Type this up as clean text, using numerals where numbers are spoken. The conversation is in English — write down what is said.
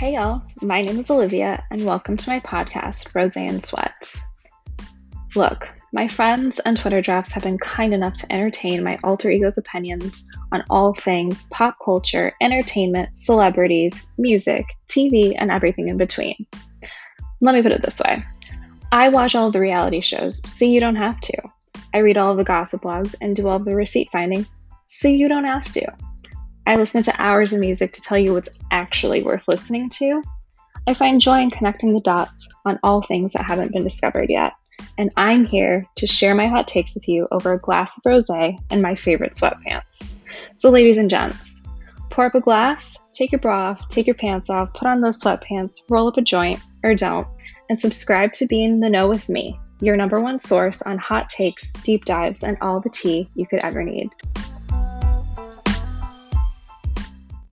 Hey y'all, my name is Olivia and welcome to my podcast, Roseanne Sweats. Look, my friends and Twitter drafts have been kind enough to entertain my alter ego's opinions on all things pop culture, entertainment, celebrities, music, TV, and everything in between. Let me put it this way. I watch all the reality shows, so you don't have to. I read all the gossip blogs and do all the receipt finding, so you don't have to. I listen to hours of music to tell you what's actually worth listening to. I find joy in connecting the dots on all things that haven't been discovered yet. And I'm here to share my hot takes with you over a glass of rosé and my favorite sweatpants. So ladies and gents, pour up a glass, take your bra off, take your pants off, put on those sweatpants, roll up a joint, or don't, and subscribe to Be in the Know with me, your number one source on hot takes, deep dives, and all the tea you could ever need.